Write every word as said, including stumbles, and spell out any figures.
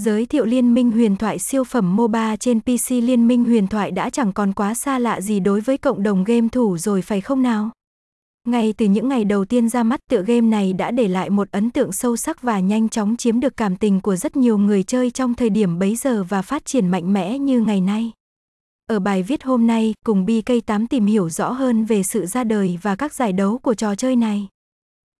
Giới thiệu Liên Minh Huyền Thoại siêu phẩm Moba trên pê xê. Liên Minh Huyền Thoại đã chẳng còn quá xa lạ gì đối với cộng đồng game thủ rồi phải không nào? Ngay từ những ngày đầu tiên ra mắt, tựa game này đã để lại một ấn tượng sâu sắc và nhanh chóng chiếm được cảm tình của rất nhiều người chơi trong thời điểm bấy giờ và phát triển mạnh mẽ như ngày nay. Ở bài viết hôm nay, cùng bê ca tám tìm hiểu rõ hơn về sự ra đời và các giải đấu của trò chơi này.